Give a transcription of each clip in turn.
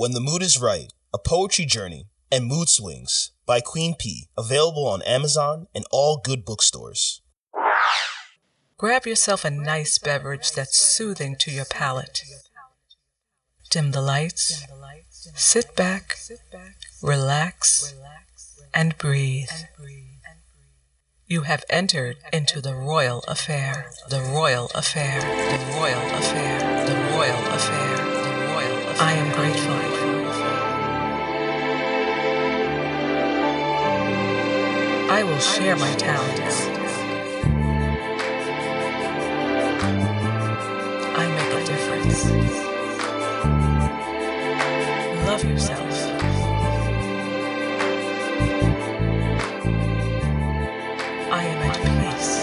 When the Mood is Right, A Poetry Journey, and Mood Swings by Queen P, available on Amazon and all good bookstores. Grab yourself a nice beverage that's soothing to your palate. Dim the lights, sit back, relax, and breathe. You have entered into the Royal Affair, the Royal Affair, the Royal Affair, the Royal Affair, the Royal Affair. I am grateful. I will share my talents. I make a difference. Love yourself. I am at peace.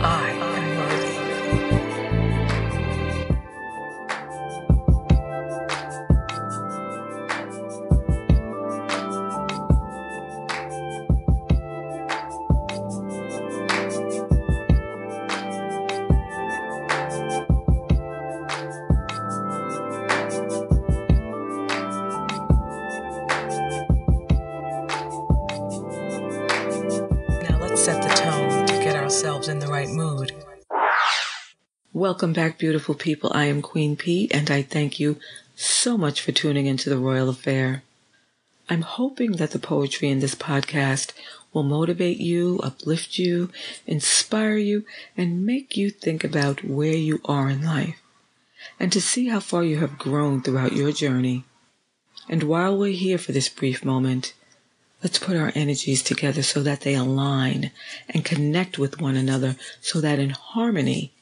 I am worthy. Set the tone to get ourselves in the right mood. Welcome back, beautiful people. I am Queen P, and I thank you so much for tuning into The Royal Affair. I'm hoping that the poetry in this podcast will motivate you, uplift you, inspire you, and make you think about where you are in life, and to see how far you have grown throughout your journey. And while we're here for this brief moment, let's put our energies together so that they align and connect with one another, so that in harmony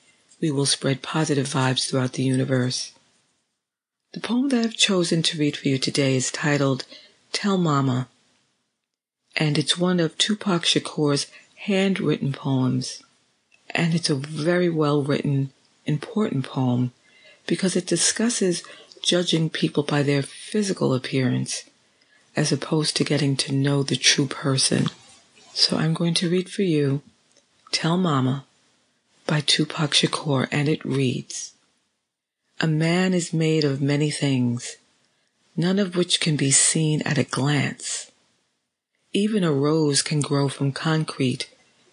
we will spread positive vibes throughout the universe. The poem that I've chosen to read for you today is titled Tell Mama, and it's one of Tupac Shakur's handwritten poems. And it's a very well-written, important poem because it discusses judging people by their physical appearance, as opposed to getting to know the true person. So I'm going to read for you Tell Mama by Tupac Shakur, and it reads, A man is made of many things, none of which can be seen at a glance. Even a rose can grow from concrete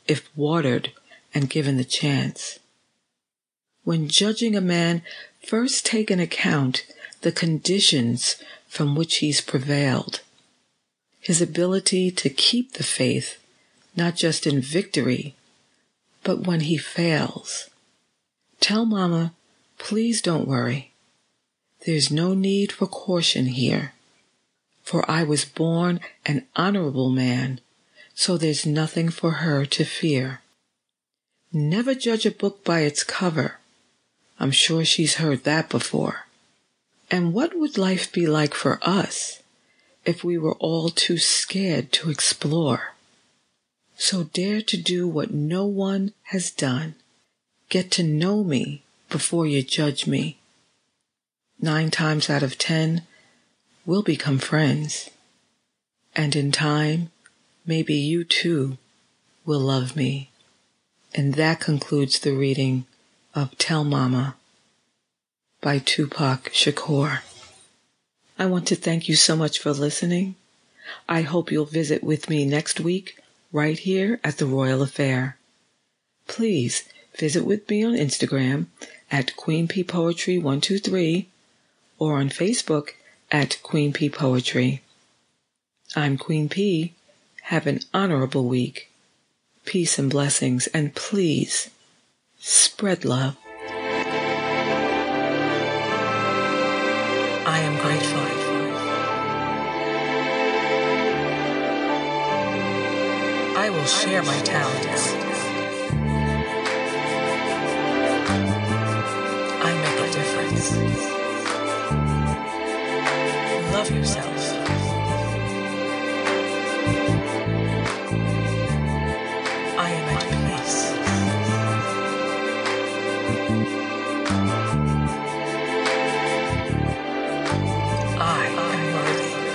if watered and given the chance. When judging a man, first take into account the conditions from which he's prevailed. His ability to keep the faith, not just in victory, but when he fails. Tell Mama, please don't worry. There's no need for caution here, for I was born an honorable man, so there's nothing for her to fear. Never judge a book by its cover. I'm sure she's heard that before. And what would life be like for us if we were all too scared to explore? So dare to do what no one has done. Get to know me before you judge me. 9 times out of 10, we'll become friends. And in time, maybe you too will love me. And that concludes the reading of Tell Mama by Tupac Shakur. I want to thank you so much for listening. I hope you'll visit with me next week, right here at The Royal Affair. Please visit with me on Instagram at Queen P Poetry 123, or on Facebook at Queen P Poetry. I'm Queen P. Have an honorable week. Peace and blessings, and please spread love. I am grateful. I will share my talents. I make a difference. Love yourself. I am at peace. I am worthy.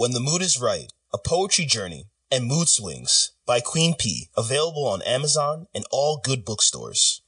When the Mood is Right, A Poetry Journey, and Mood Swings by Queen P, available on Amazon and all good bookstores.